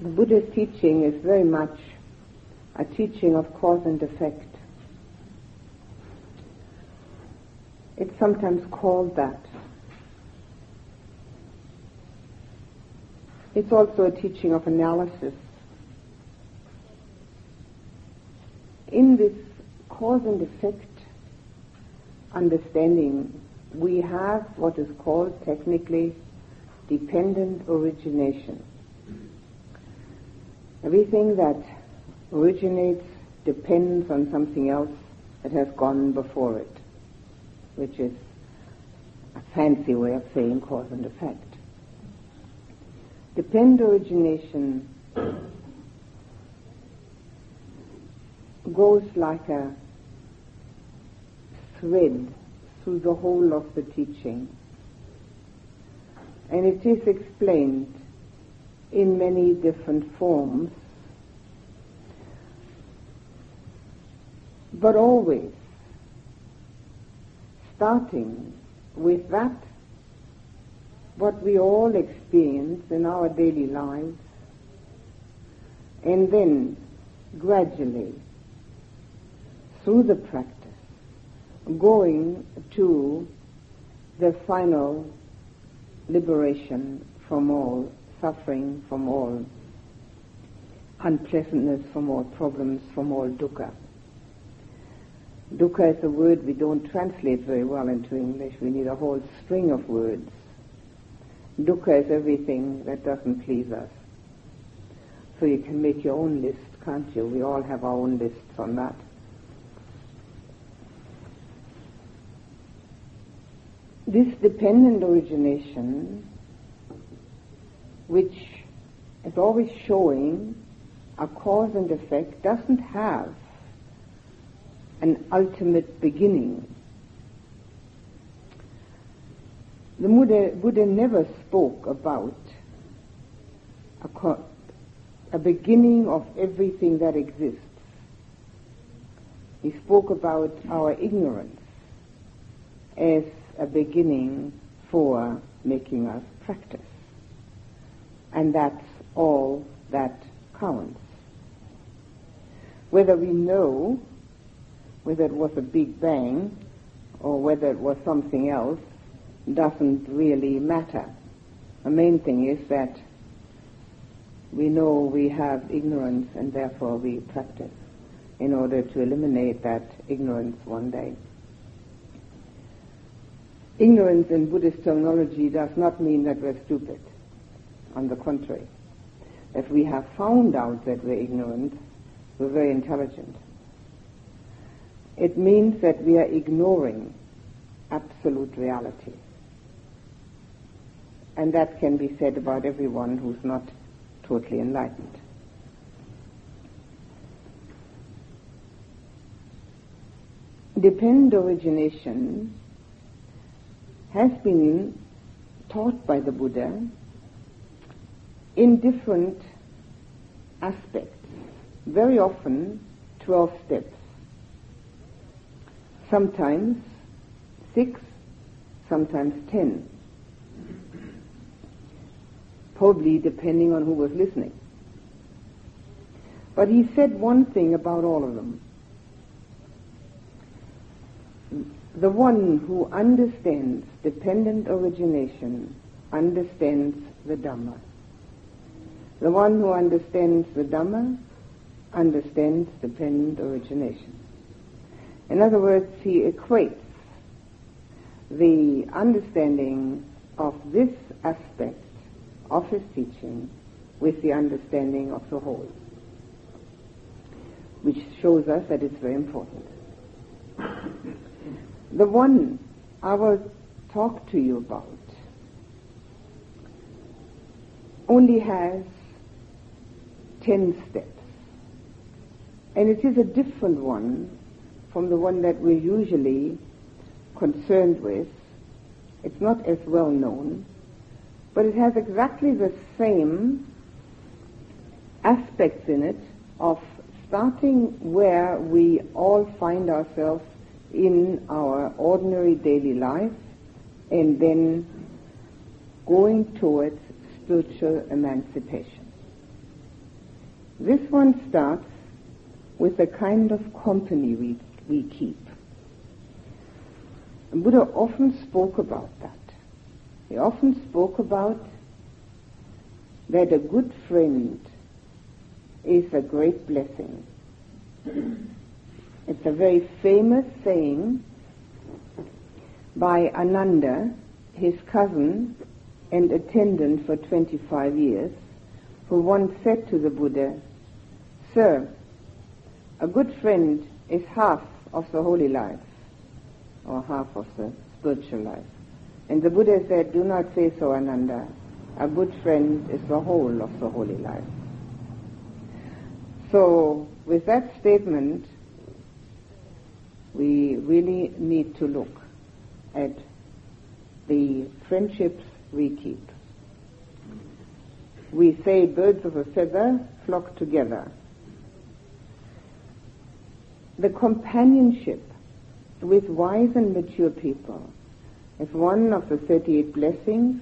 the Buddha's teaching is very much a teaching of cause and effect. It's sometimes called that. It's also a teaching of analysis. In this cause and effect understanding, we have what is called technically dependent origination. Everything that originates depends on something else that has gone before it, which is a fancy way of saying cause and effect. Dependent origination goes like a thread through the whole of the teaching, and it is explained in many different forms, but always starting with that what we all experience in our daily lives, and then gradually through the practice going to the final liberation from all suffering, from all unpleasantness, from all problems, from all dukkha. Dukkha is a word we don't translate very well into English. We need a whole string of words. Dukkha is everything that doesn't please us. So you can make your own list, can't you? We all have our own lists on that. This dependent origination, which is always showing a cause and effect, doesn't have an ultimate beginning. The Buddha never spoke about a beginning of everything that exists. He spoke about our ignorance as a beginning for making us practice. And that's all that counts. Whether we know whether it was a big bang or whether it was something else doesn't really matter. The main thing is that we know we have ignorance, and therefore we practice in order to eliminate that ignorance one day. Ignorance in Buddhist terminology does not mean that we're stupid. On the contrary, if we have found out that we're ignorant, we're very intelligent. It means that we are ignoring absolute reality. And that can be said about everyone who's not totally enlightened. Dependent origination has been taught by the Buddha in different aspects, very often 12 steps. Sometimes 6, sometimes 10, probably depending on who was listening. But he said one thing about all of them. The one who understands dependent origination understands the Dhamma. The one who understands the Dhamma understands dependent origination. In other words, he equates the understanding of this aspect of his teaching with the understanding of the whole, which shows us that it's very important. The one I will talk to you about only has 10 steps, and it is a different one from the one that we're usually concerned with. It's not as well known, but it has exactly the same aspects in it of starting where we all find ourselves in our ordinary daily life and then going towards spiritual emancipation. This one starts with the kind of company we keep. And Buddha often spoke about that. He often spoke about that a good friend is a great blessing. It's a very famous saying by Ananda, his cousin and attendant for 25 years, who once said to the Buddha, "Sir, a good friend is half of the holy life, or half of the spiritual life." And the Buddha said, "Do not say so, Ananda. A good friend is the whole of the holy life." So, with that statement, we really need to look at the friendships we keep. We say birds of a feather flock together. The companionship with wise and mature people is one of the 38 blessings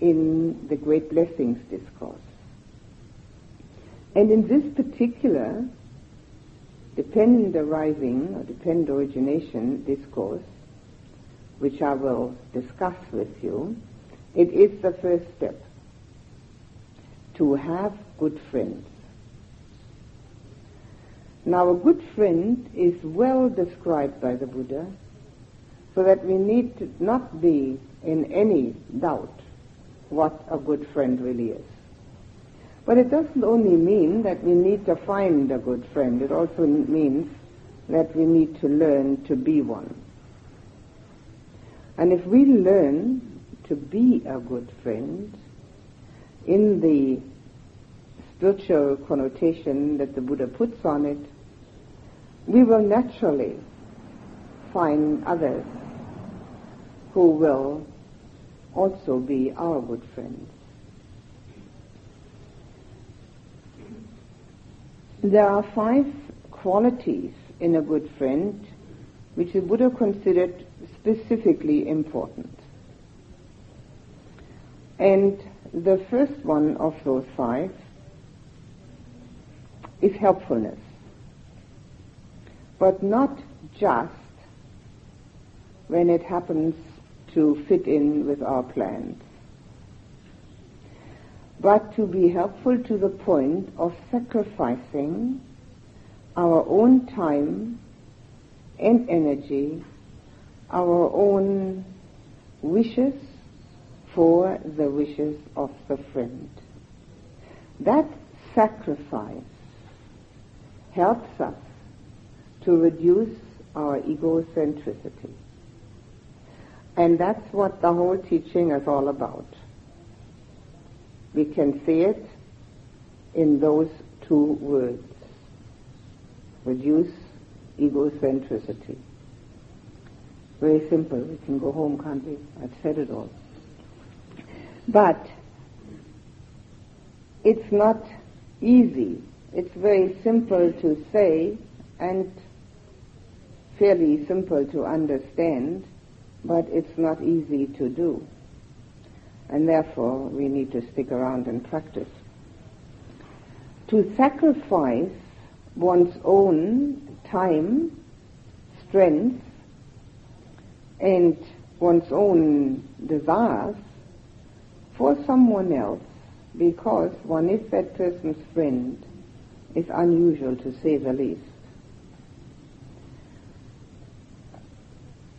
in the Great Blessings Discourse. And in this particular dependent arising or dependent origination discourse, which I will discuss with you, it is the first step to have good friends. Now, a good friend is well described by the Buddha, so that we need to not be in any doubt what a good friend really is. But it doesn't only mean that we need to find a good friend. It also means that we need to learn to be one. And if we learn to be a good friend in the spiritual connotation that the Buddha puts on it, we will naturally find others who will also be our good friends. There are 5 qualities in a good friend which the Buddha considered specifically important. And the first one of those 5 is helpfulness, but not just when it happens to fit in with our plans, but to be helpful to the point of sacrificing our own time and energy, our own wishes for the wishes of the friend. That sacrifice helps us to reduce our egocentricity. And that's what the whole teaching is all about. We can see it in those 2 words: reduce egocentricity. Very simple. We can go home, can't we? I've said it all. But it's not easy. It's very simple to say and fairly simple to understand, but it's not easy to do. And therefore, we need to stick around and practice. To sacrifice one's own time, strength, and one's own desires for someone else, because one is that person's friend, is unusual, to say the least.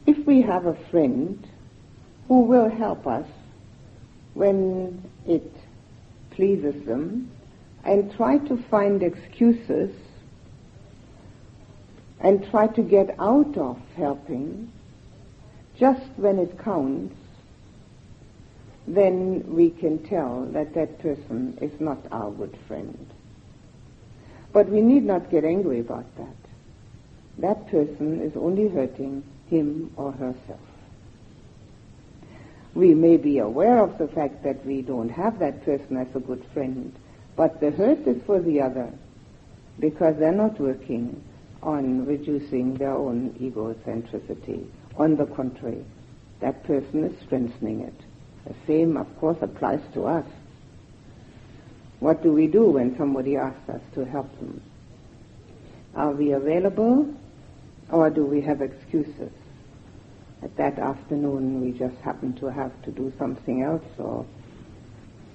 If we have a friend who will help us when it pleases them and try to find excuses and try to get out of helping just when it counts, then we can tell that that person is not our good friend. But we need not get angry about that. That person is only hurting him or herself. We may be aware of the fact that we don't have that person as a good friend, but the hurt is for the other, because they're not working on reducing their own egocentricity. On the contrary, that person is strengthening it. The same, of course, applies to us. What do we do when somebody asks us to help them? Are we available, or do we have excuses? At that afternoon we just happen to have to do something else, or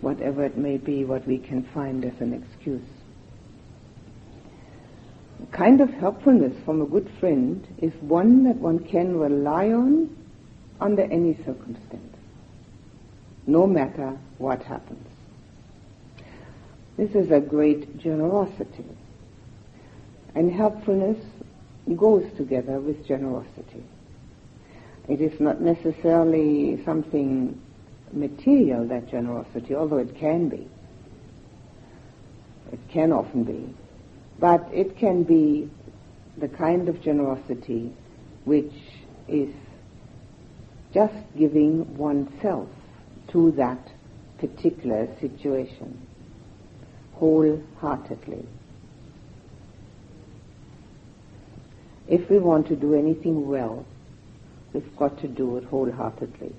whatever it may be, what we can find as an excuse. The kind of helpfulness from a good friend is one that one can rely on under any circumstance, no matter what happens. This is a great generosity, and helpfulness goes together with generosity. It is not necessarily something material, that generosity, although it can be. It can often be. But it can be the kind of generosity which is just giving oneself to that particular situation wholeheartedly. If we want to do anything well, we've got to do it wholeheartedly.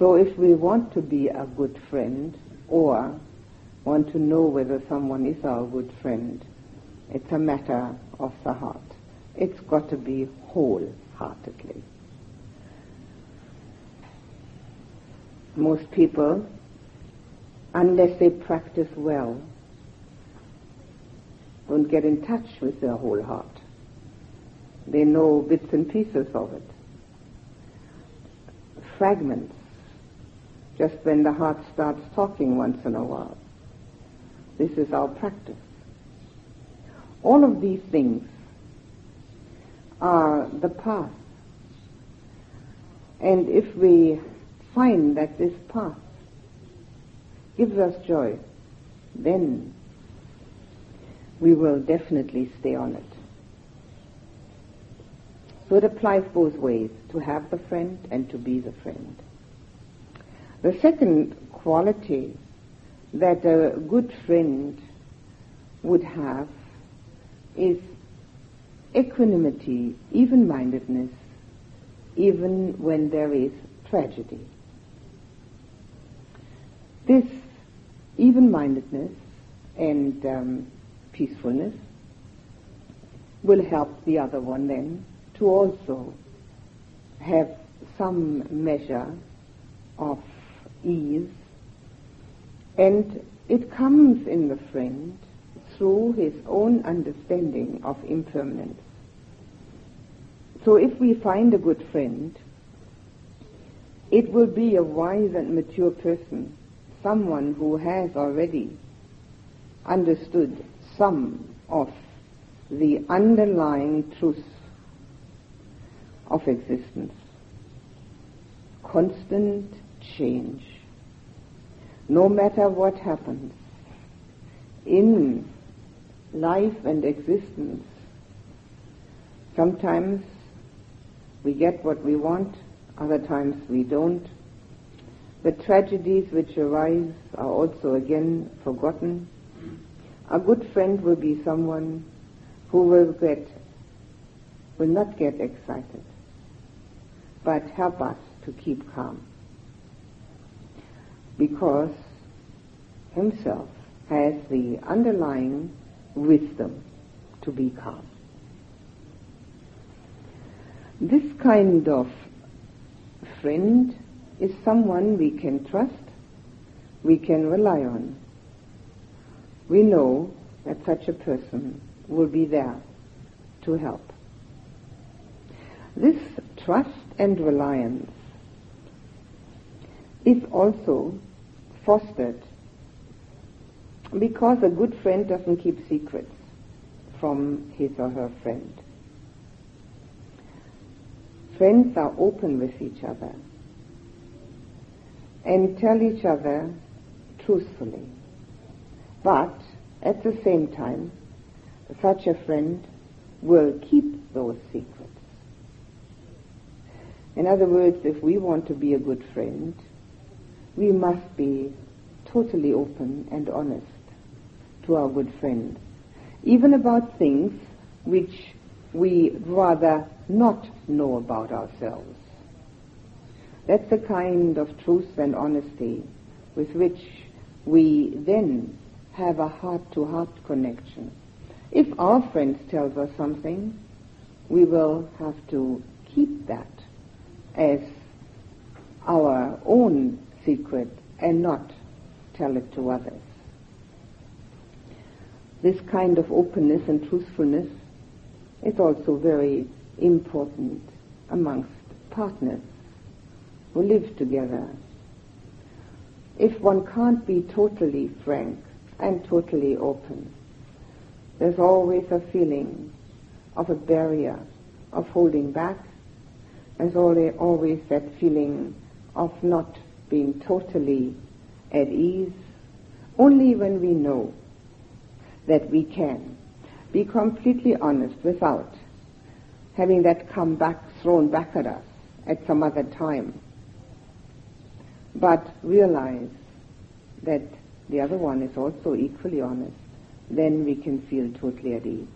So if we want to be a good friend, or want to know whether someone is our good friend, it's a matter of the heart. It's got to be wholeheartedly. Most people, unless they practice well, don't get in touch with their whole heart. They know bits and pieces of it, fragments, just when the heart starts talking once in a while. This is our practice. All of these things are the path. And if we find that this path gives us joy, then we will definitely stay on it. So it applies both ways, to have the friend and to be the friend. The second quality that a good friend would have is equanimity, even-mindedness, even when there is tragedy. This even-mindedness and peacefulness will help the other one then to also have some measure of ease, and it comes in the friend through his own understanding of impermanence. So if we find a good friend, it will be a wise and mature person, someone who has already understood some of the underlying truths of existence. Constant change. No matter what happens in life and existence, sometimes we get what we want, other times we don't. The tragedies which arise are also again forgotten. A good friend will be someone who will not get excited, but help us to keep calm, because himself has the underlying wisdom to be calm. This kind of friend is someone we can trust, we can rely on. We know that such a person will be there to help. This trust and reliance is also fostered because a good friend doesn't keep secrets from his or her friend. Friends are open with each other and tell each other truthfully. But at the same time, such a friend will keep those secrets. In other words, if we want to be a good friend, we must be totally open and honest to our good friend, even about things which we rather not know about ourselves. That's the kind of truth and honesty with which we then have a heart-to-heart connection. If our friends tell us something, we will have to keep that as our own secret and not tell it to others. This kind of openness and truthfulness is also very important amongst partners who live together. If one can't be totally frank and totally open, there's always a feeling of a barrier, of holding back. There's always that feeling of not being totally at ease. Only when we know that we can be completely honest without having that come back, thrown back at us at some other time, but realize that the other one is also equally honest, then we can feel totally at ease.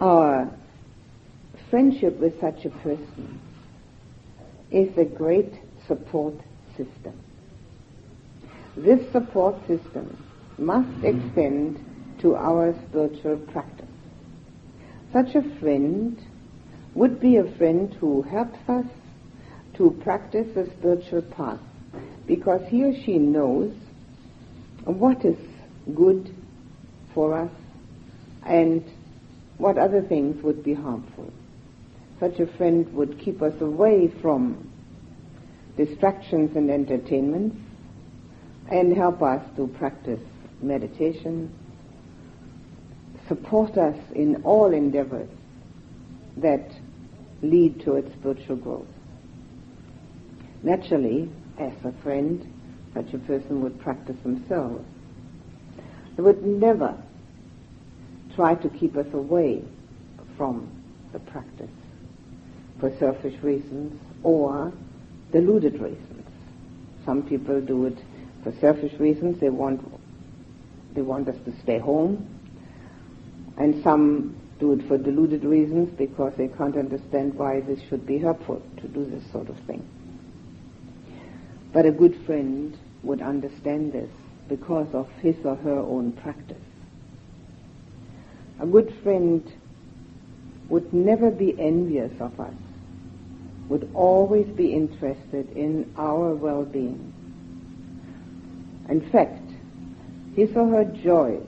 Our friendship with such a person is a great support system. This support system must extend to our spiritual practice. Such a friend would be a friend who helps us to practice the spiritual path, because he or she knows what is good for us and what other things would be harmful. Such a friend would keep us away from distractions and entertainments and help us to practice meditation, support us in all endeavors that lead towards spiritual growth. Naturally, as a friend, such a person would practice themselves. They would never try to keep us away from the practice for selfish reasons or deluded reasons. Some people do it for selfish reasons. They want us to stay home. And some do it for deluded reasons because they can't understand why this should be helpful to do this sort of thing. But a good friend would understand this because of his or her own practice. A good friend would never be envious of us, would always be interested in our well-being. In fact, his or her joy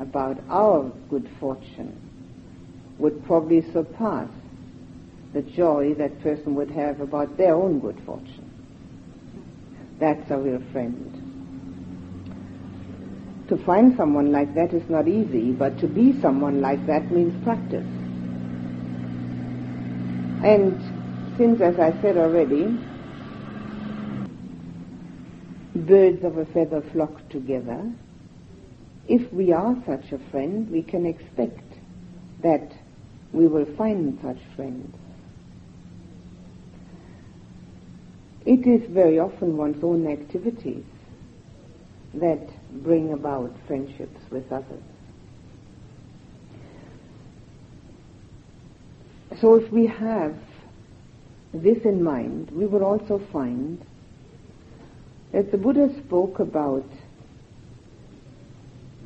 about our good fortune would probably surpass the joy that person would have about their own good fortune. That's a real friend. To find someone like that is not easy, but to be someone like that means practice. And since, as I said already, birds of a feather flock together, if we are such a friend, we can expect that we will find such friends. It is very often one's own activities that bring about friendships with others. So if we have this in mind, we will also find that the Buddha spoke about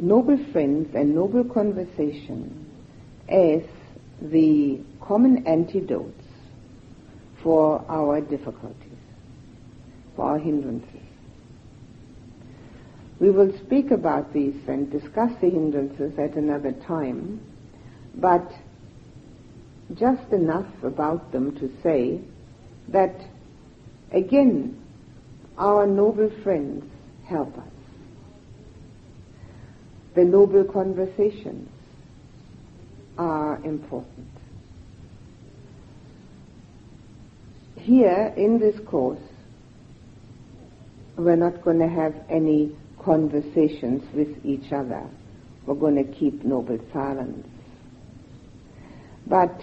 noble friends and noble conversation as the common antidotes for our difficulties, for our hindrances. We will speak about these and discuss the hindrances at another time, but just enough about them to say that, again, our noble friends help us. The noble conversations are important. Here in this course, we're not going to have any conversations with each other. We're going to keep noble silence. But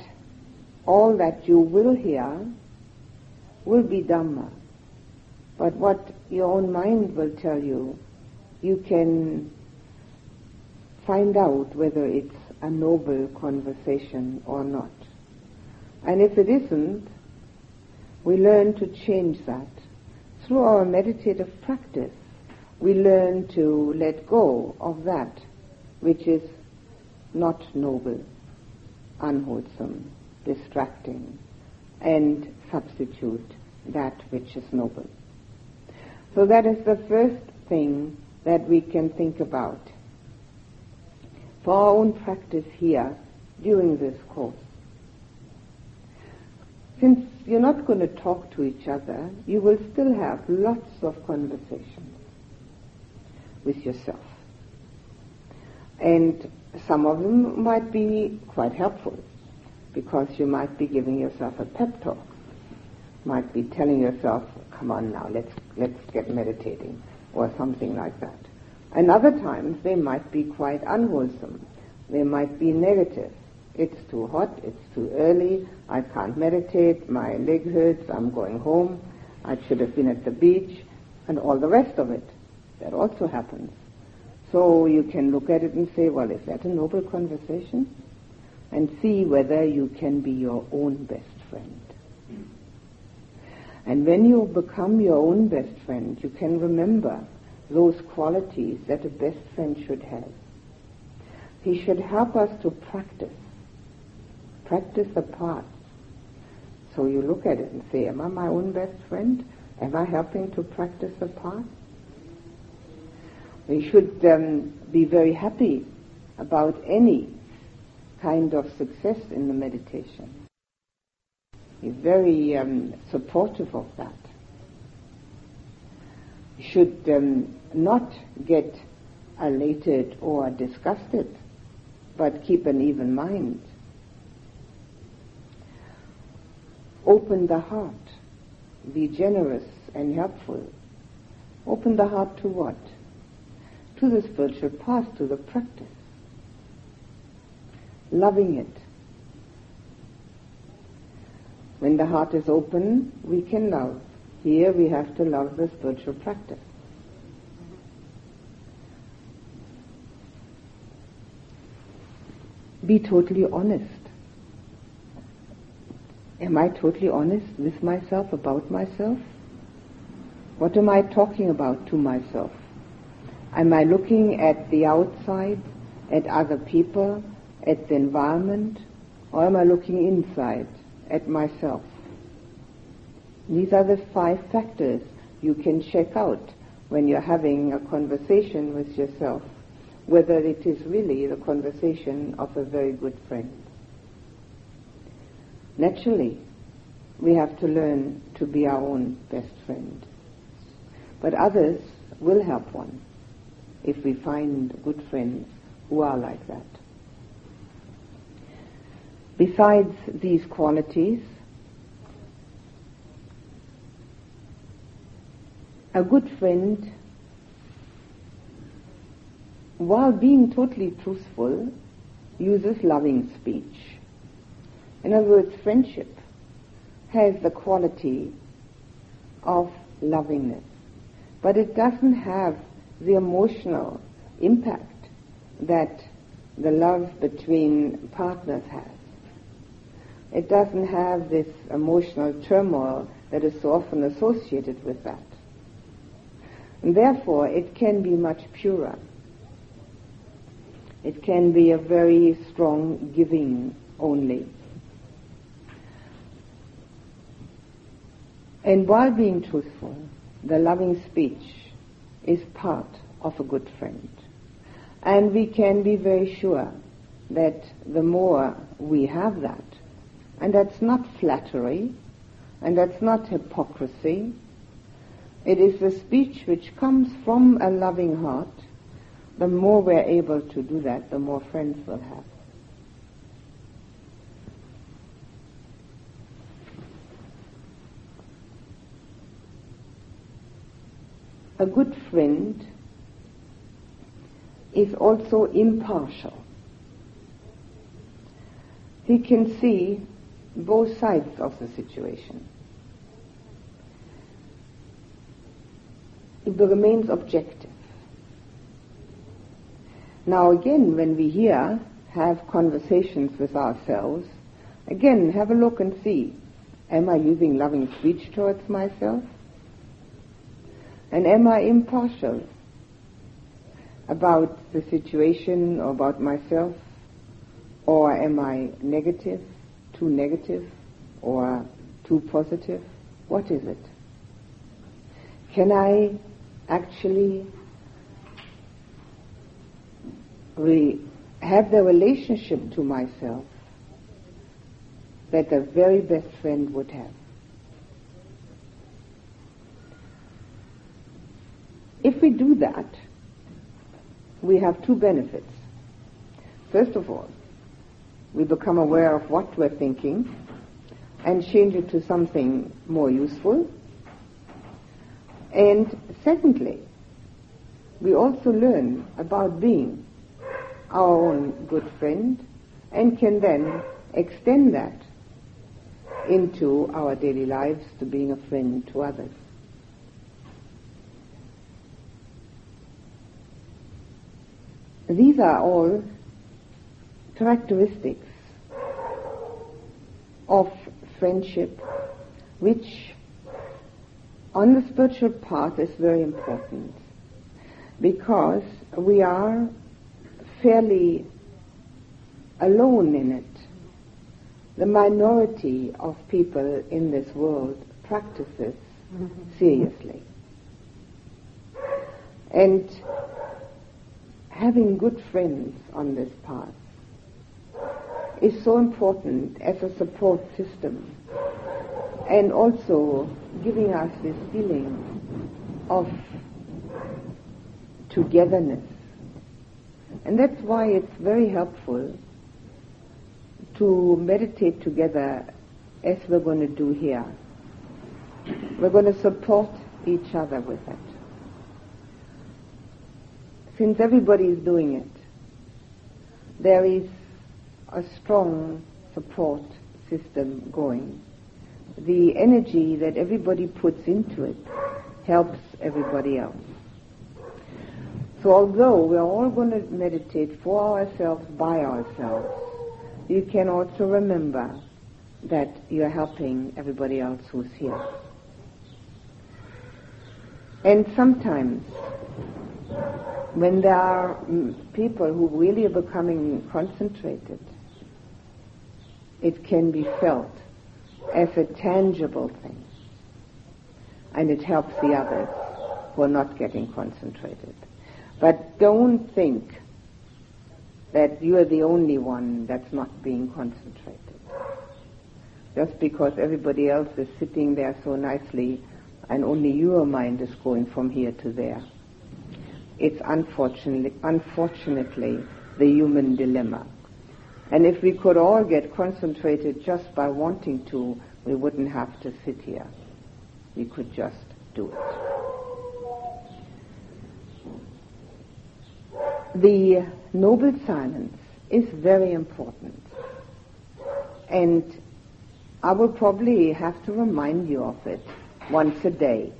all that you will hear will be Dhamma. But what your own mind will tell you, you can find out whether it's a noble conversation or not. And if it isn't, we learn to change that through our meditative practice we learn to let go of that which is not noble, unwholesome, distracting, and substitute that which is noble. So that is the first thing that we can think about for our own practice here during this course. Since you're not going to talk to each other, you will still have lots of conversations with yourself. And some of them might be quite helpful, because you might be giving yourself a pep talk, might be telling yourself, come on now, let's get meditating, or something like that. And other times they might be quite unwholesome. They might be negative. It's too hot, it's too early, I can't meditate, my leg hurts, I'm going home, I should have been at the beach, and all the rest of it. That also happens. So you can look at it and say, well, is that a noble conversation? And see whether you can be your own best friend. And when you become your own best friend, you can remember those qualities that a best friend should have. He should help us to practice the path. So you look at it and say, am I my own best friend? Am I helping to practice the path? We should be very happy about any kind of success in the meditation. Be very supportive of that. We should not get elated or disgusted, but keep an even mind. Open the heart. Be generous and helpful. Open the heart to what? To the spiritual path, to the practice. Loving it. When the heart is open, we can love. Here we have to love the spiritual practice. Be totally honest. Am I totally honest with myself, about myself? What am I talking about to myself? Am I looking at the outside, at other people, at the environment, or am I looking inside, at myself? These are the 5 factors you can check out when you're having a conversation with yourself, whether it is really the conversation of a very good friend. Naturally, we have to learn to be our own best friend. But others will help one, if we find good friends who are like that. Besides these qualities, a good friend, while being totally truthful, uses loving speech. In other words, friendship has the quality of lovingness, but it doesn't have the emotional impact that the love between partners has. It doesn't have this emotional turmoil that is so often associated with that. And therefore, it can be much purer. It can be a very strong giving only. And while being truthful, the loving speech is part of a good friend. And we can be very sure that the more we have that, and that's not flattery, and that's not hypocrisy, it is the speech which comes from a loving heart, the more we're able to do that, the more friends we'll have. A good friend is also impartial. He can see both sides of the situation. He remains objective. Now again, when we here have conversations with ourselves, again, have a look and see, am I using loving speech towards myself? And am I impartial about the situation or about myself? Or am I negative, too negative, or too positive? What is it? Can I actually have the relationship to myself that the very best friend would have? If we do that, we have two benefits. First of all, we become aware of what we're thinking and change it to something more useful. And secondly, we also learn about being our own good friend and can then extend that into our daily lives to being a friend to others. These are all characteristics of friendship, which on the spiritual path is very important, because we are fairly alone in it. The minority of people in this world practice this seriously. And having good friends on this path is so important as a support system, and also giving us this feeling of togetherness. And that's why it's very helpful to meditate together, as we're going to do here. We're going to support each other with it. Since everybody is doing it, there is a strong support system going. The energy that everybody puts into it helps everybody else. So although we're all going to meditate for ourselves, by ourselves, you can also remember that you're helping everybody else who's here. And sometimes, when there are people who really are becoming concentrated, it can be felt as a tangible thing, and it helps the others who are not getting concentrated. But don't think that you are the only one that's not being concentrated. Just because everybody else is sitting there so nicely and only your mind is going from here to there. It's unfortunately the human dilemma. And if we could all get concentrated just by wanting to, we wouldn't have to sit here. We could just do it. The noble silence is very important. And I will probably have to remind you of it once a day.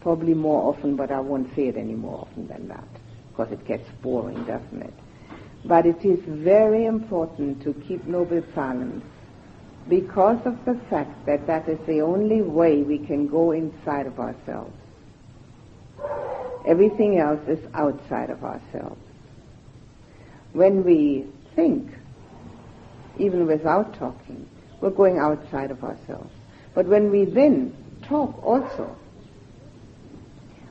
Probably more often, but I won't say it any more often than that, because it gets boring, doesn't it? But it is very important to keep noble silence, because of the fact that that is the only way we can go inside of ourselves. Everything else is outside of ourselves. When we think, even without talking, we're going outside of ourselves. But when we then talk also,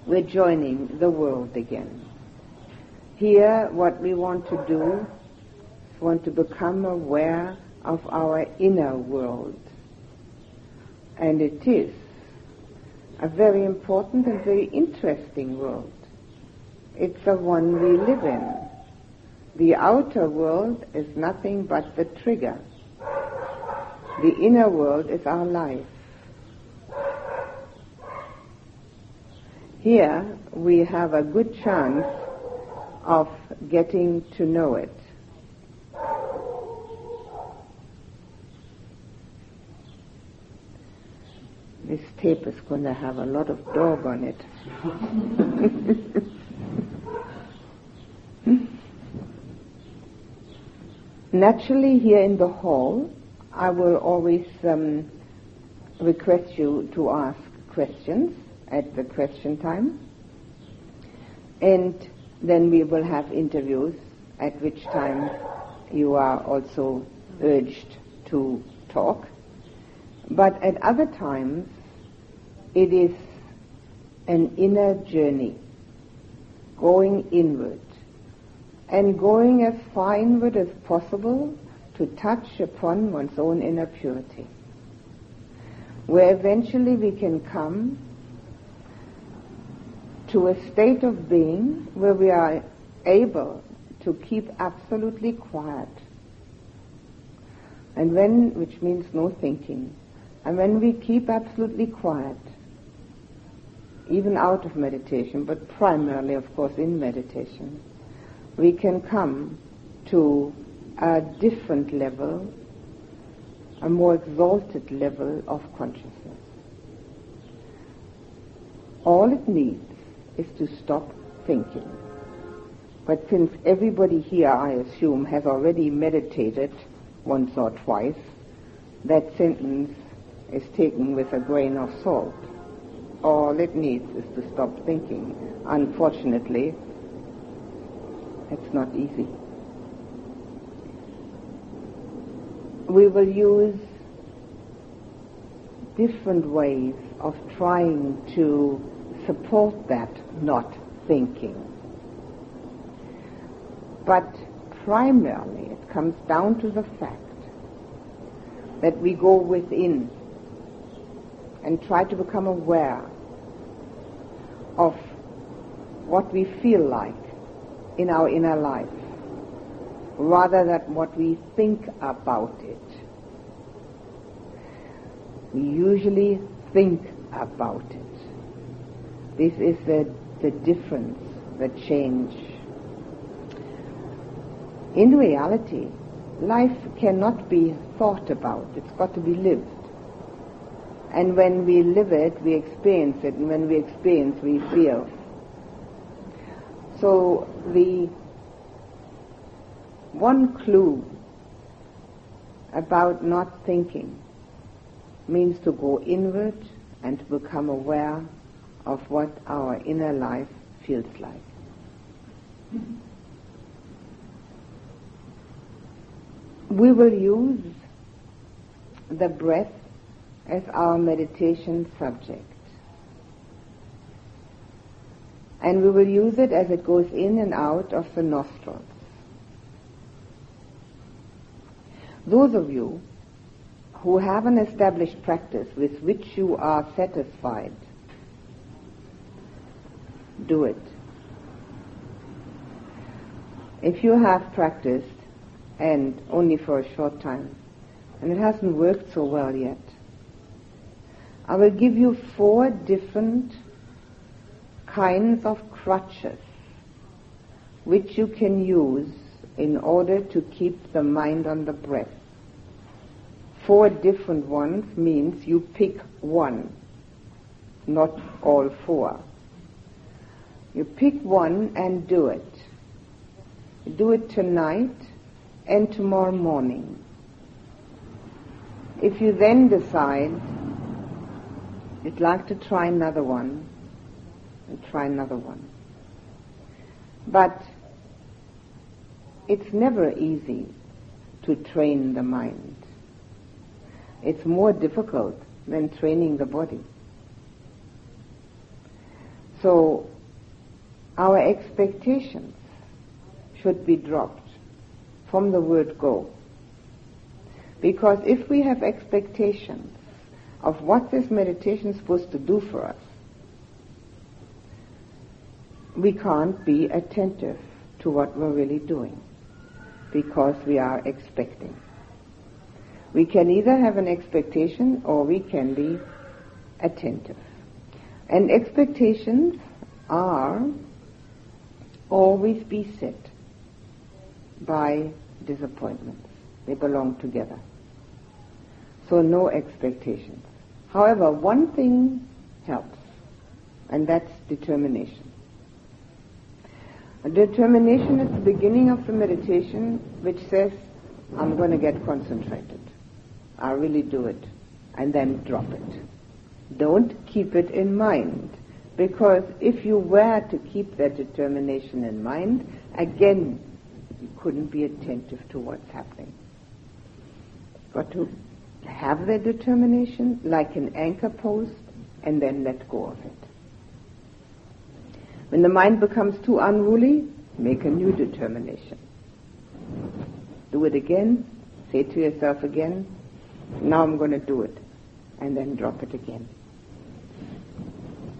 we're joining the world again. Here, what we want to do is want to become aware of our inner world. And it is a very important and very interesting world. It's the one we live in. The outer world is nothing but the trigger. The inner world is our life. Here, we have a good chance of getting to know it. This tape is going to have a lot of dog on it. Naturally, here in the hall, I will always request you to ask questions at the question time. And Then we will have interviews, at which time you are also urged to talk. But at other times, it is an inner journey, going inward, and going as far inward as possible to touch upon one's own inner purity, where eventually we can come to a state of being where we are able to keep absolutely quiet, and when, which means no thinking, and when we keep absolutely quiet, even out of meditation, but primarily, of course, in meditation, we can come to a different level, a more exalted level of consciousness. All it needs is to stop thinking. But since everybody here, I assume, has already meditated once or twice, that sentence is taken with a grain of salt. All it needs is to stop thinking. Unfortunately, it's not easy. We will use different ways of trying to support that not thinking. But primarily, it comes down to the fact that we go within and try to become aware of what we feel like in our inner life, rather than what we think about it. We usually think about it. This is the difference, the change. In reality, life cannot be thought about. It's got to be lived. And when we live it, we experience it, and when we experience, we feel. So the one clue about not thinking means to go inward and to become aware of what our inner life feels like. We will use the breath as our meditation subject. And we will use it as it goes in and out of the nostrils. Those of you who have an established practice with which you are satisfied, do it. If you have practiced, and only for a short time, and it hasn't worked so well yet, I will give you 4 different kinds of crutches which you can use in order to keep the mind on the breath. 4 different ones means you pick one, not all 4. You pick one and do it. You do it tonight and tomorrow morning. If you then decide you'd like to try another one, and try another one. But it's never easy to train the mind. It's more difficult than training the body. So our expectations should be dropped from the word go. Because if we have expectations of what this meditation is supposed to do for us, we can't be attentive to what we're really doing, because we are expecting. We can either have an expectation or we can be attentive. And expectations are always beset by disappointments. They belong together. So no expectations. However, one thing helps, and that's determination. A determination at the beginning of the meditation which says, I'm going to get concentrated. I'll really do it. And then drop it. Don't keep it in mind. Because if you were to keep that determination in mind, again, you couldn't be attentive to what's happening. Got to have that determination like an anchor post and then let go of it. When the mind becomes too unruly, make a new determination. Do it again, say to yourself again, now I'm going to do it, and then drop it again.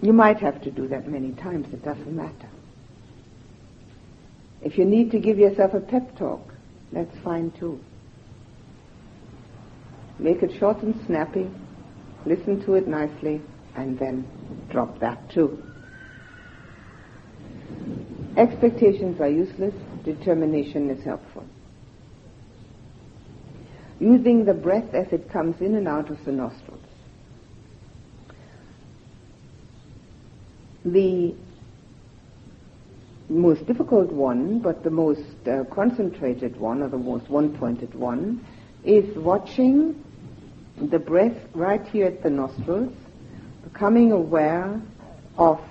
You might have to do that many times, it doesn't matter. If you need to give yourself a pep talk, that's fine too. Make it short and snappy, listen to it nicely, and then drop that too. Expectations are useless, determination is helpful. Using the breath as it comes in and out of the nostrils. The most difficult one, but the most concentrated one, or the most one-pointed one, is watching the breath right here at the nostrils, becoming aware of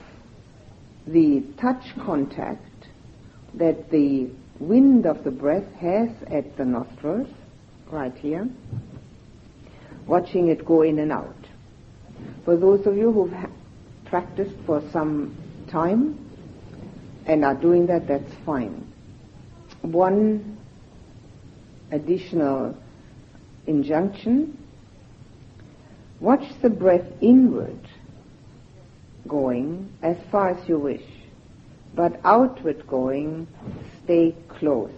the touch contact that the wind of the breath has at the nostrils, right here, watching it go in and out. For those of you who've practiced for some time and are doing that, that's fine. One additional injunction, watch the breath inward going as far as you wish, but outward going, stay close,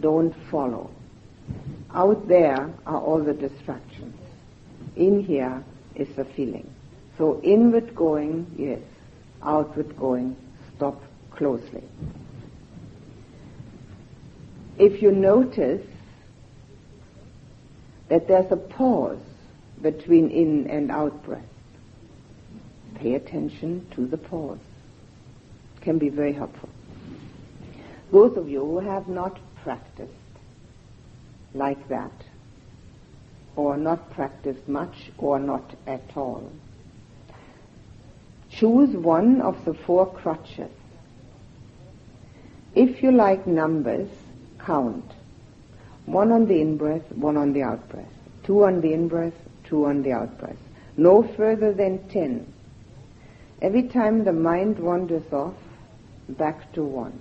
don't follow. Out there are all the distractions. In here is the feeling. So inward going, yes. Outward going, stop closely. If you notice that there's a pause between in and out breath, pay attention to the pause. It can be very helpful. Those of you who have not practiced like that, or not practiced much, or not at all, choose one of the four crutches. If you like numbers, count. One on the in-breath, one on the out-breath. Two on the in-breath, two on the out-breath. No further than 10. Every time the mind wanders off, back to one.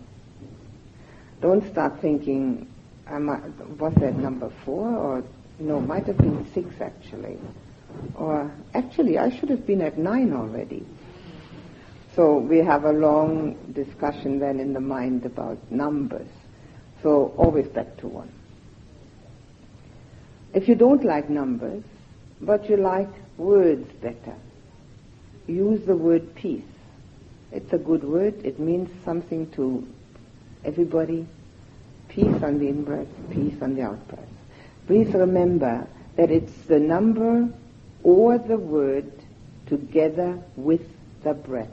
Don't start thinking, was that number 4? Or no, might have been 6 actually. Or actually, I should have been at 9 already. So we have a long discussion then in the mind about numbers. So always back to 1. If you don't like numbers, but you like words better, use the word peace. It's a good word. It means something to everybody. Peace on the in-breath, peace on the out-breath. Please remember that it's the number or the word together with the breath.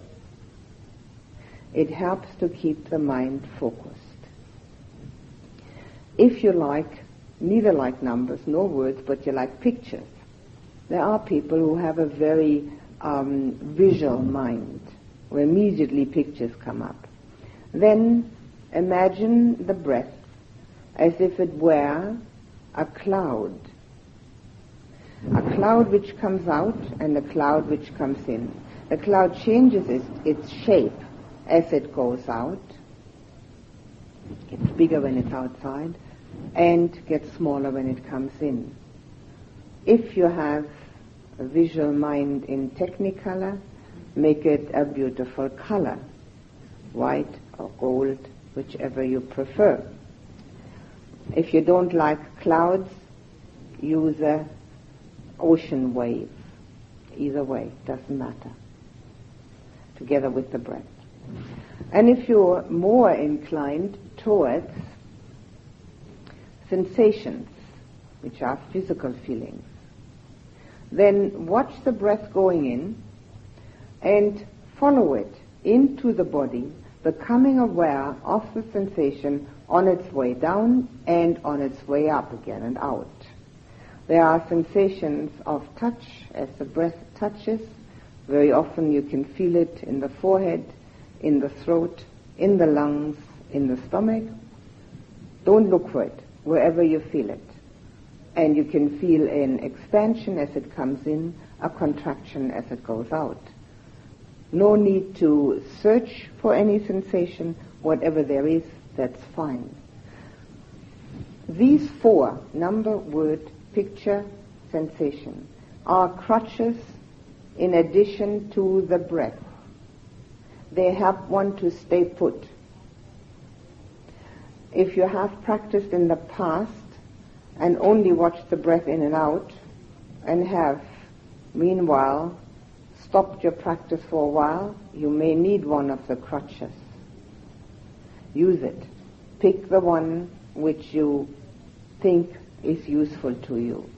It helps to keep the mind focused. If you neither like numbers nor words, but you like pictures. There are people who have a very visual mind, where immediately pictures come up. Then imagine the breath as if it were a cloud which comes out and a cloud which comes in. The cloud changes its shape as it goes out. It gets bigger when it's outside and gets smaller when it comes in. If you have a visual mind in Technicolor, make it a beautiful color, white or gold, whichever you prefer. If you don't like clouds, use an ocean wave. Either way, doesn't matter. Together with the breath. And if you're more inclined towards sensations, which are physical feelings, then watch the breath going in and follow it into the body, becoming aware of the sensation on its way down and on its way up again and out. There are sensations of touch as the breath touches, Very often you can feel it in the forehead, in the throat, in the lungs, in the stomach. Don't look for it, wherever you feel it. And you can feel an expansion as it comes in, a contraction as it goes out. No need to search for any sensation. Whatever there is, that's fine. These four, number, word, picture, sensation, are crutches in addition to the breath. They help one to stay put. If you have practiced in the past and only watched the breath in and out and have, meanwhile, stopped your practice for a while, you may need one of the crutches. Use it. Pick the one which you think is useful to you.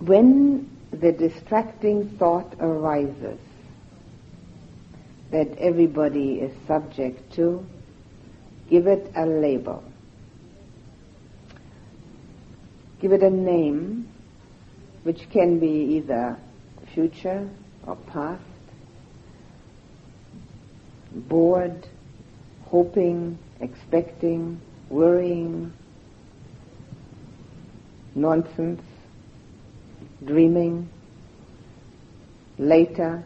When the distracting thought arises that everybody is subject to, give it a label. Give it a name, which can be either future or past, bored, hoping, expecting, worrying, nonsense, dreaming, later.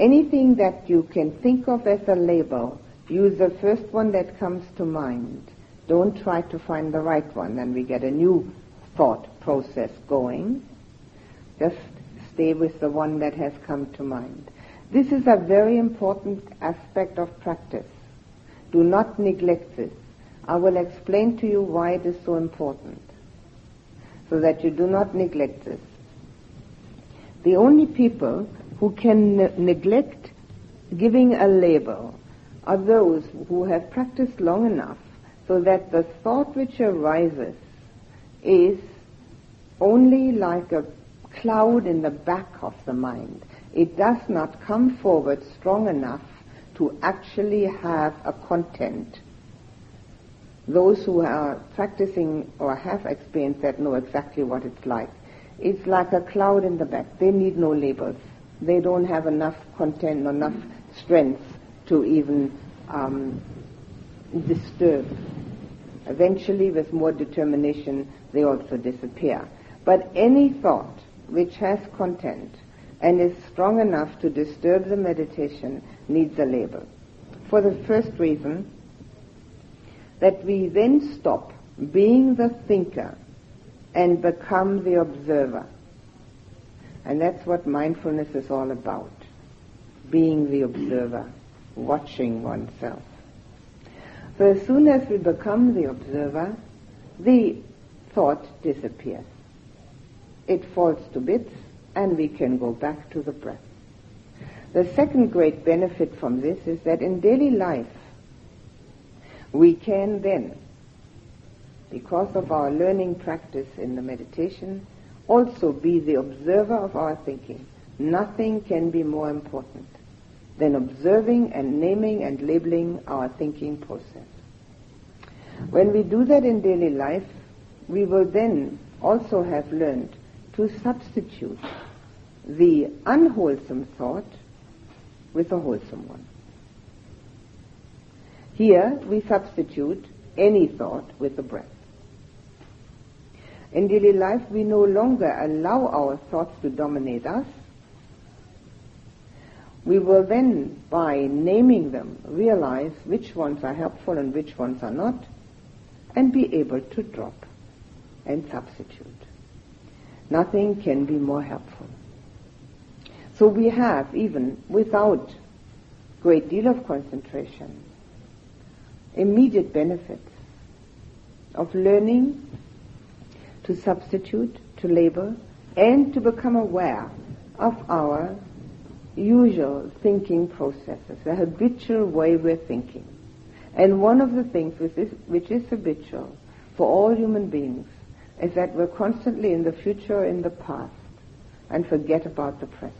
Anything that you can think of as a label, use the first one that comes to mind. Don't try to find the right one, and we get a new thought process going. Just stay with the one that has come to mind. This is a very important aspect of practice. Do not neglect this. I will explain to you why it is so important, so that you do not neglect this. The only people who can neglect giving a label are those who have practiced long enough so that the thought which arises is only like a cloud in the back of the mind. It does not come forward strong enough to actually have a content. Those who are practicing or have experienced that know exactly what it's like. It's like a cloud in the back. They need no labels. They don't have enough content, enough strength to even disturb. Eventually, with more determination, they also disappear. But any thought which has content and is strong enough to disturb the meditation needs a label. For the first reason, that we then stop being the thinker and become the observer. And that's what mindfulness is all about, being the observer, watching oneself. So as soon as we become the observer, the thought disappears. It falls to bits, and we can go back to the breath. The second great benefit from this is that in daily life, we can then, because of our learning practice in the meditation, also be the observer of our thinking. Nothing can be more important than observing and naming and labeling our thinking process. When we do that in daily life, we will then also have learned to substitute the unwholesome thought with a wholesome one. Here we substitute any thought with the breath. In daily life we no longer allow our thoughts to dominate us. We will then, by naming them, realize which ones are helpful and which ones are not, and be able to drop and substitute. Nothing can be more helpful. So we have, even without a great deal of concentration, immediate benefits of learning to substitute, to label, and to become aware of our usual thinking processes, the habitual way we're thinking. And one of the things which is habitual for all human beings is that we're constantly in the future, in the past, and forget about the present.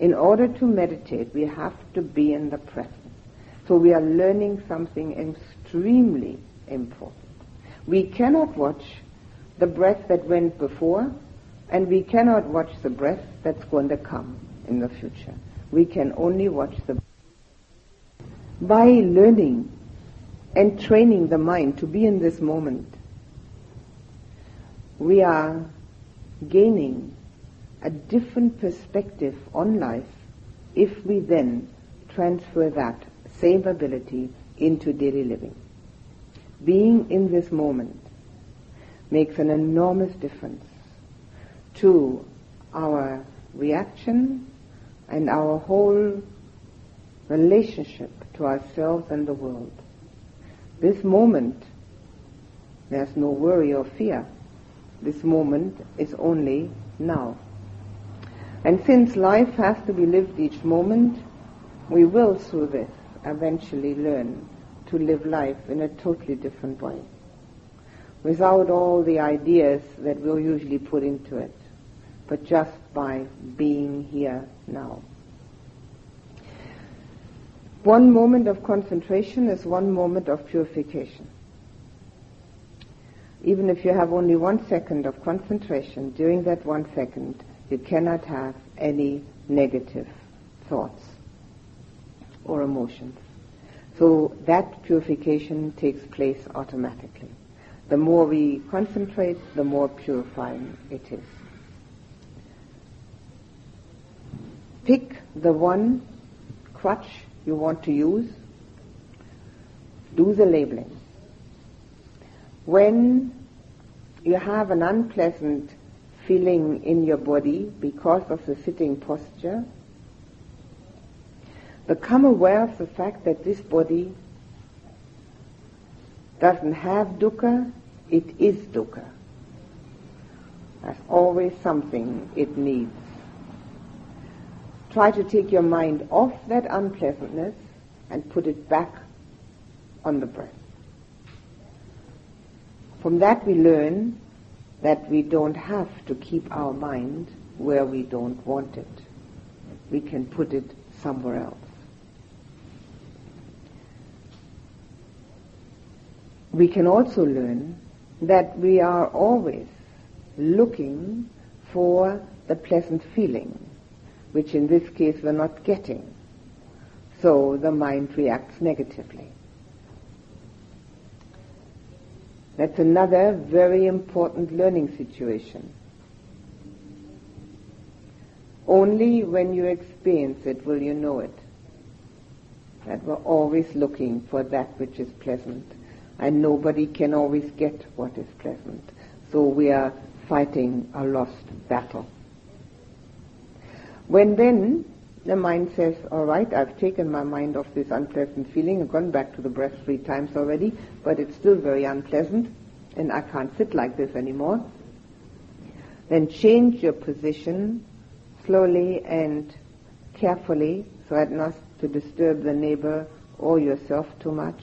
In order to meditate, we have to be in the present. So we are learning something extremely important. We cannot watch the breath that went before, and we cannot watch the breath that's going to come in the future. We can only watch the breath. By learning and training the mind to be in this moment, we are gaining a different perspective on life if we then transfer that same ability into daily living. Being in this moment makes an enormous difference to our reaction and our whole relationship to ourselves and the world. This moment, there's no worry or fear. This moment is only now. And since life has to be lived each moment, we will through this eventually learn to live life in a totally different way, without all the ideas that we'll usually put into it, but just by being here now. One moment of concentration is one moment of purification. Even if you have only 1 second of concentration, during that 1 second you cannot have any negative thoughts or emotions. So that purification takes place automatically. The more we concentrate, the more purifying it is. Pick the one crutch you want to use. Do the labeling. When you have an unpleasant feeling in your body because of the sitting posture, become aware of the fact that this body doesn't have dukkha, it is dukkha. There's always something it needs. Try to take your mind off that unpleasantness and put it back on the breath. From that we learn that we don't have to keep our mind where we don't want it. We can put it somewhere else. We can also learn that we are always looking for the pleasant feeling, which in this case we're not getting. So the mind reacts negatively. That's another very important learning situation. Only when you experience it will you know it, that we're always looking for that which is pleasant. And nobody can always get what is pleasant. So we are fighting a lost battle. When then the mind says, all right, I've taken my mind off this unpleasant feeling, I've gone back to the breath 3 times already, but it's still very unpleasant, and I can't sit like this anymore, then change your position slowly and carefully so as not to disturb the neighbor or yourself too much.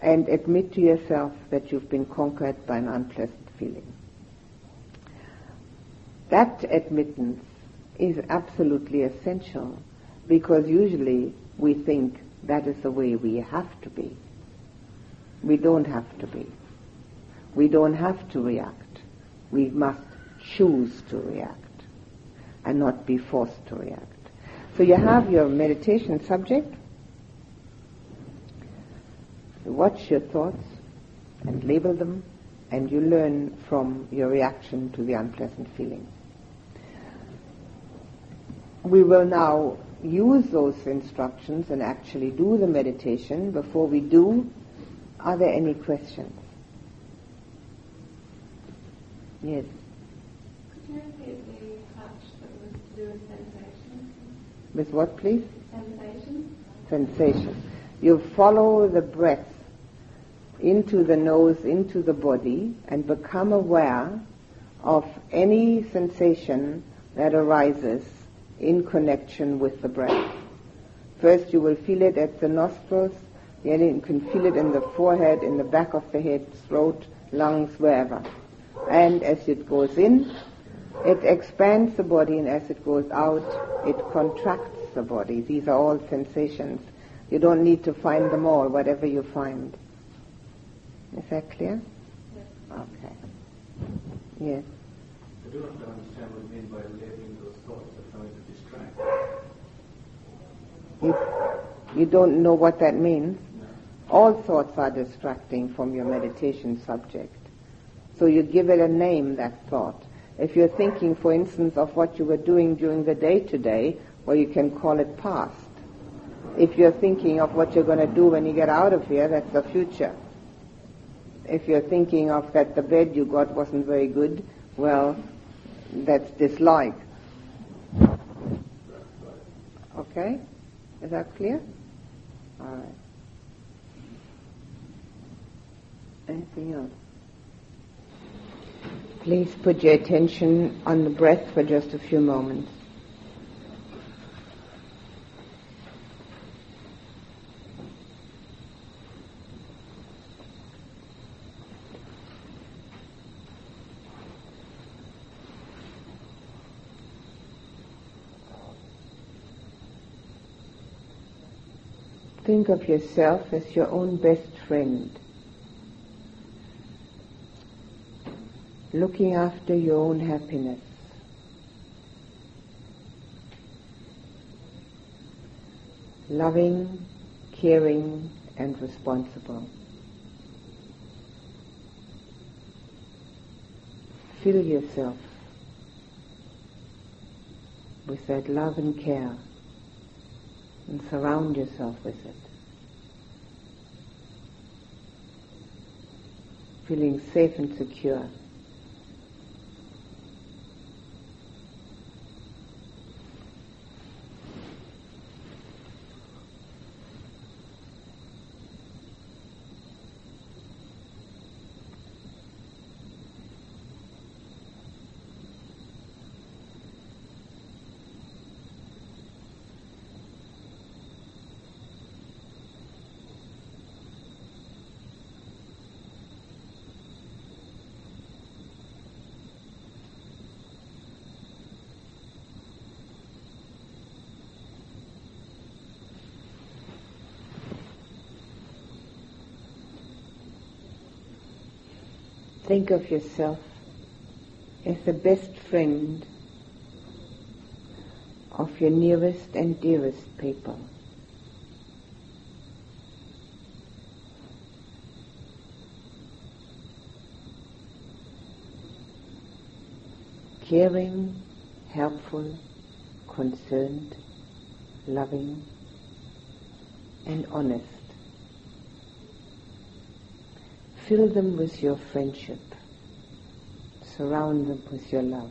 And admit to yourself that you've been conquered by an unpleasant feeling. That admittance is absolutely essential, because usually we think that is the way we have to be. We don't have to be. We don't have to react. We must choose to react and not be forced to react. So you have your meditation subject. Watch your thoughts and label them, and you learn from your reaction to the unpleasant feeling. We will now use those instructions and actually do the meditation. Before we do, are there any questions? Yes? Could you repeat the touch that was to do with sensation? With what, please? Sensation. Sensation. You follow the breath into the nose, into the body, and become aware of any sensation that arises in connection with the breath. First you will feel it at the nostrils, then you can feel it in the forehead, in the back of the head, throat, lungs, wherever. And as it goes in, it expands the body, and as it goes out, it contracts the body. These are all sensations. You don't need to find them all, whatever you find. Is that clear? Yes. Okay. Yes. I do have to understand what you mean by labeling those thoughts as trying to distract. If you don't know what that means, no. All thoughts are distracting from your meditation subject. So you give it a name, that thought. If you're thinking, for instance, of what you were doing during the day today, well, you can call it past. If you're thinking of what you're going to do when you get out of here, that's the future. If you're thinking of that the bed you got wasn't very good, well, that's dislike. Okay? Is that clear? All right. Anything else? Please put your attention on the breath for just a few moments. Think of yourself as your own best friend, looking after your own happiness. Loving, caring, and responsible. Fill yourself with that love and care and surround yourself with it. Feeling safe and secure. Think of yourself as the best friend of your nearest and dearest people. Caring, helpful, concerned, loving, and honest. Fill them with your friendship. Surround them with your love.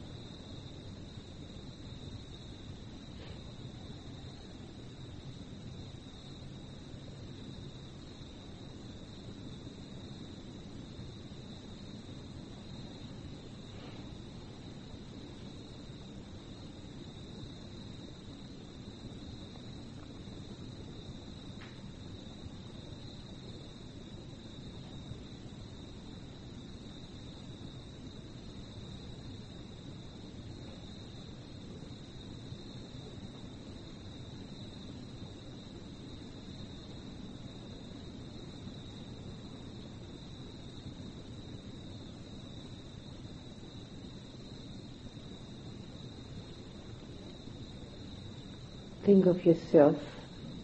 Think of yourself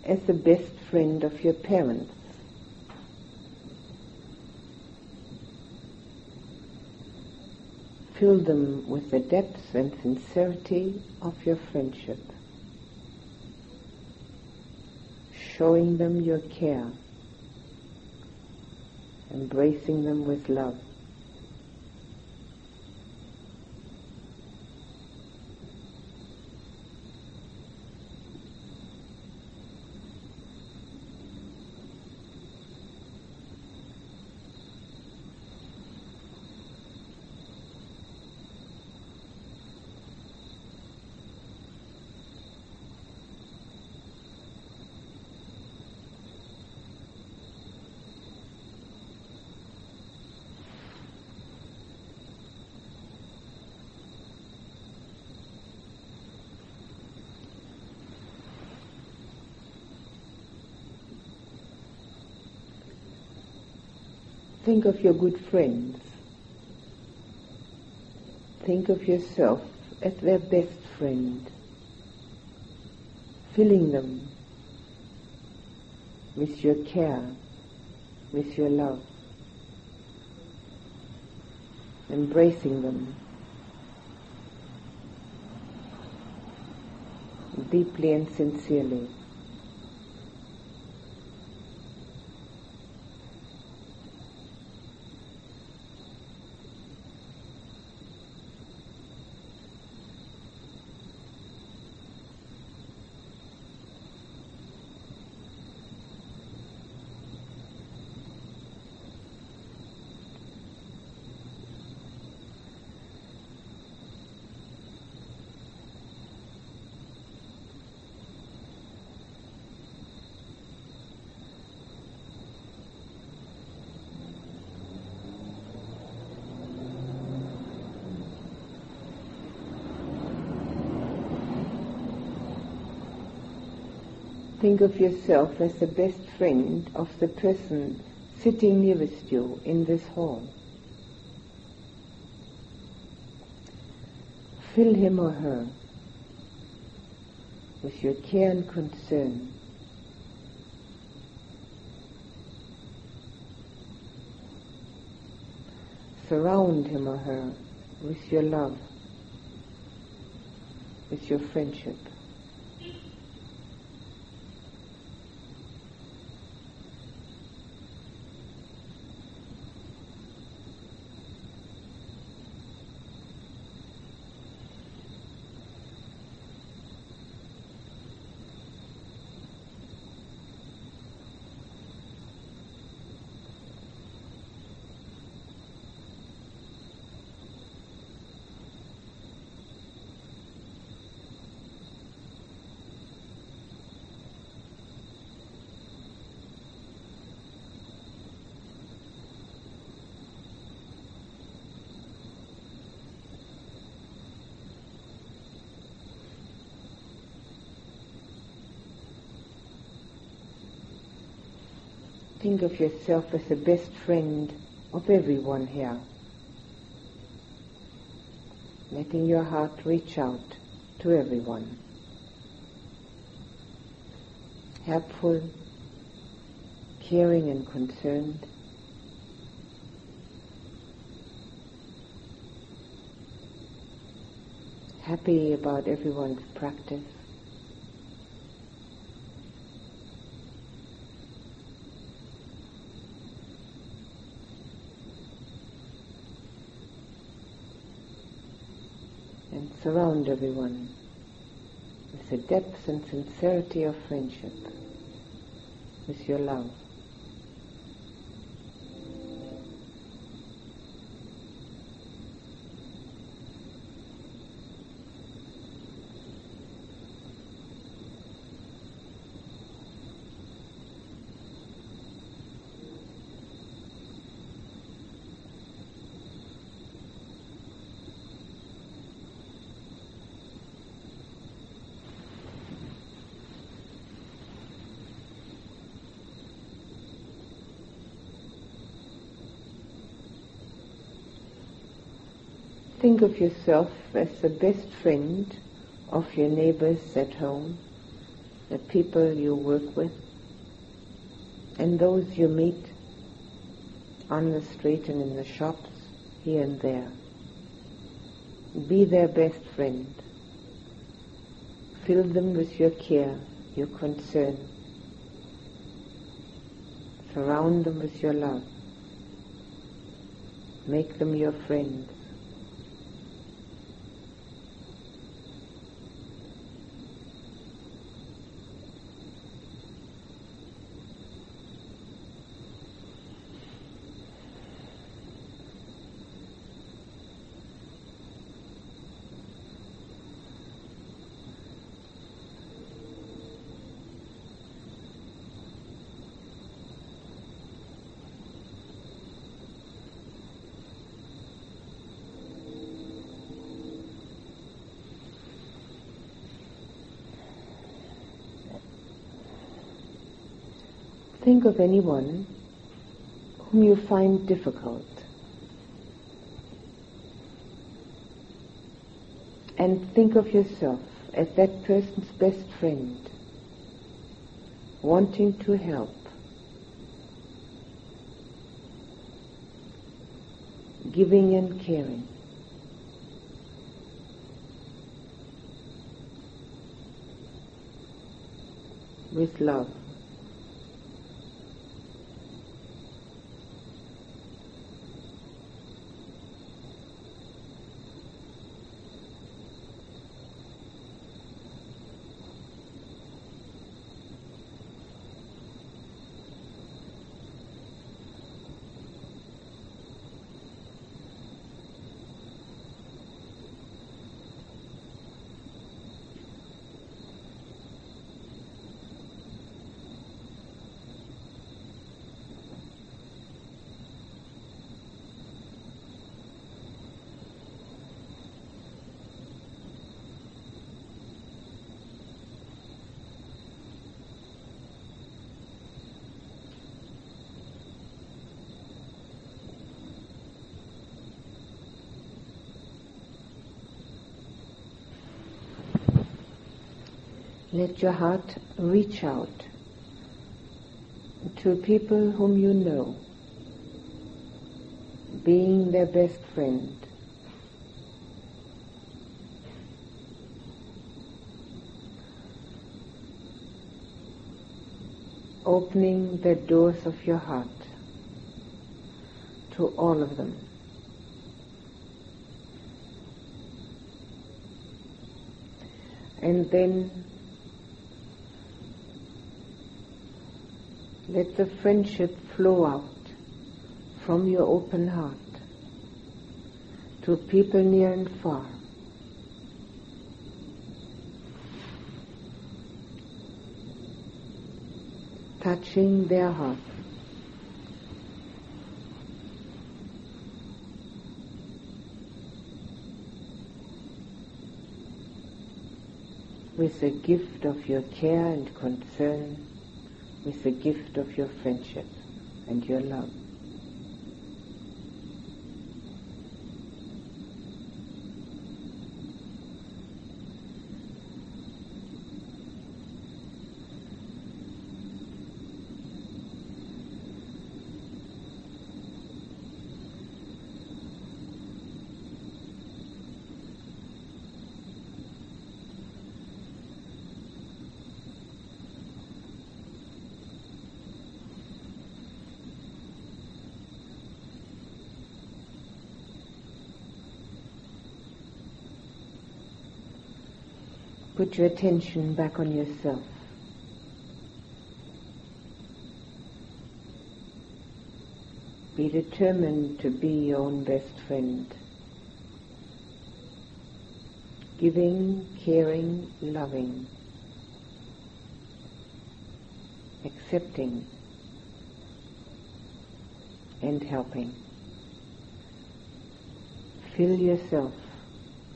as the best friend of your parents. Fill them with the depth and sincerity of your friendship, showing them your care, embracing them with love. Think of your good friends think of yourself as their best friend, filling them with your care, with your love, embracing them, deeply and sincerely. Think of yourself as the best friend of the person sitting nearest you in this hall. Fill him or her with your care and concern. Surround him or her with your love, with your friendship. Think of yourself as the best friend of everyone here, letting your heart reach out to everyone, helpful, caring and concerned. Happy about everyone's practice. Surround everyone with the depth and sincerity of friendship, with your love. Think of yourself as the best friend of your neighbors at home, the people you work with, and those you meet on the street and in the shops, here and there. Be their best friend. Fill them with your care, your concern. Surround them with your love. Make them your friend. Think of anyone whom you find difficult, and think of yourself as that person's best friend, wanting to help, giving and caring. With love. Let your heart reach out to people whom you know, being their best friend, opening the doors of your heart to all of them. And then let the friendship flow out from your open heart to people near and far. Touching their heart. With the gift of your care and concern, with the gift of your friendship and your love. Put your attention back on yourself. Be determined to be your own best friend. Giving, caring, loving, accepting, and helping. Fill yourself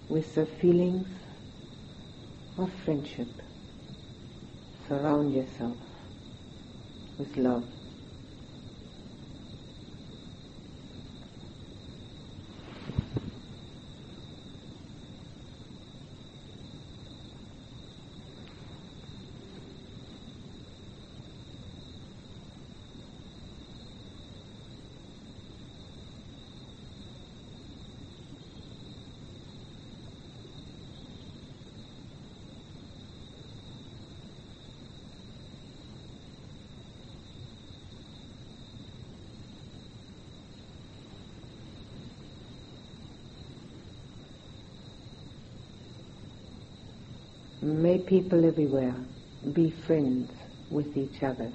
with the feelings of friendship. Surround yourself with love. May people everywhere be friends with each other.